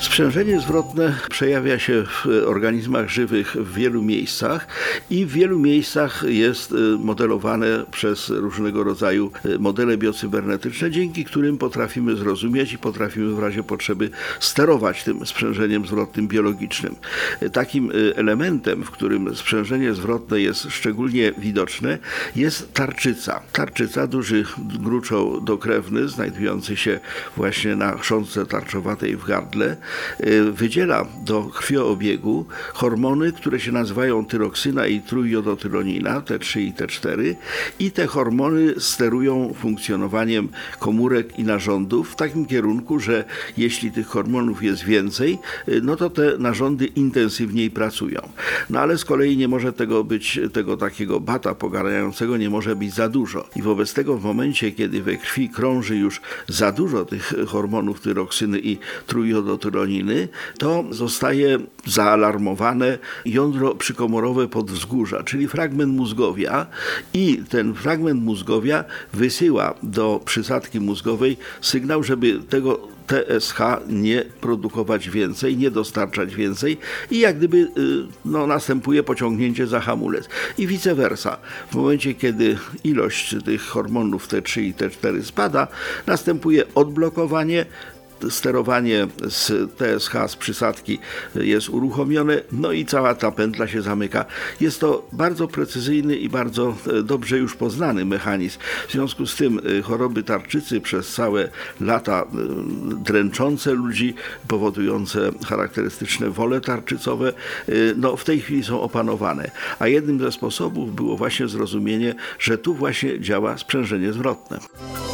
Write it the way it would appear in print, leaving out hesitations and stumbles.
Sprzężenie zwrotne przejawia się w organizmach żywych w wielu miejscach i w wielu miejscach jest modelowane przez różnego rodzaju modele biocybernetyczne, dzięki którym potrafimy zrozumieć i potrafimy w razie potrzeby sterować tym sprzężeniem zwrotnym biologicznym. Takim elementem, w którym sprzężenie zwrotne jest szczególnie widoczne, jest tarczyca. Tarczyca, duży gruczoł dokrewny, znajdujący się właśnie na chrząstce tarczowatej w gardle, wydziela do krwioobiegu hormony, które się nazywają tyroksyna i trójjodotyronina, T3 i T4, i te hormony sterują funkcjonowaniem komórek i narządów w takim kierunku, że jeśli tych hormonów jest więcej, no to te narządy intensywniej pracują. No ale z kolei nie może tego takiego bata pogarniającego nie może być za dużo. I wobec tego w momencie, kiedy we krwi krąży już za dużo tych hormonów tyroksyny i trójjodotyroniny, to zostaje zaalarmowane jądro przykomorowe podwzgórza, czyli fragment mózgowia, i ten fragment mózgowia wysyła do przysadki mózgowej sygnał, żeby tego TSH nie produkować więcej, nie dostarczać więcej, i jak gdyby następuje pociągnięcie za hamulec. I vice versa. W momencie, kiedy ilość tych hormonów T3 i T4 spada, następuje odblokowanie, sterowanie z TSH, z przysadki jest uruchomione, no i cała ta pętla się zamyka. Jest to bardzo precyzyjny i bardzo dobrze już poznany mechanizm. W związku z tym choroby tarczycy przez całe lata dręczące ludzi, powodujące charakterystyczne wole tarczycowe, w tej chwili są opanowane. A jednym ze sposobów było właśnie zrozumienie, że tu właśnie działa sprzężenie zwrotne.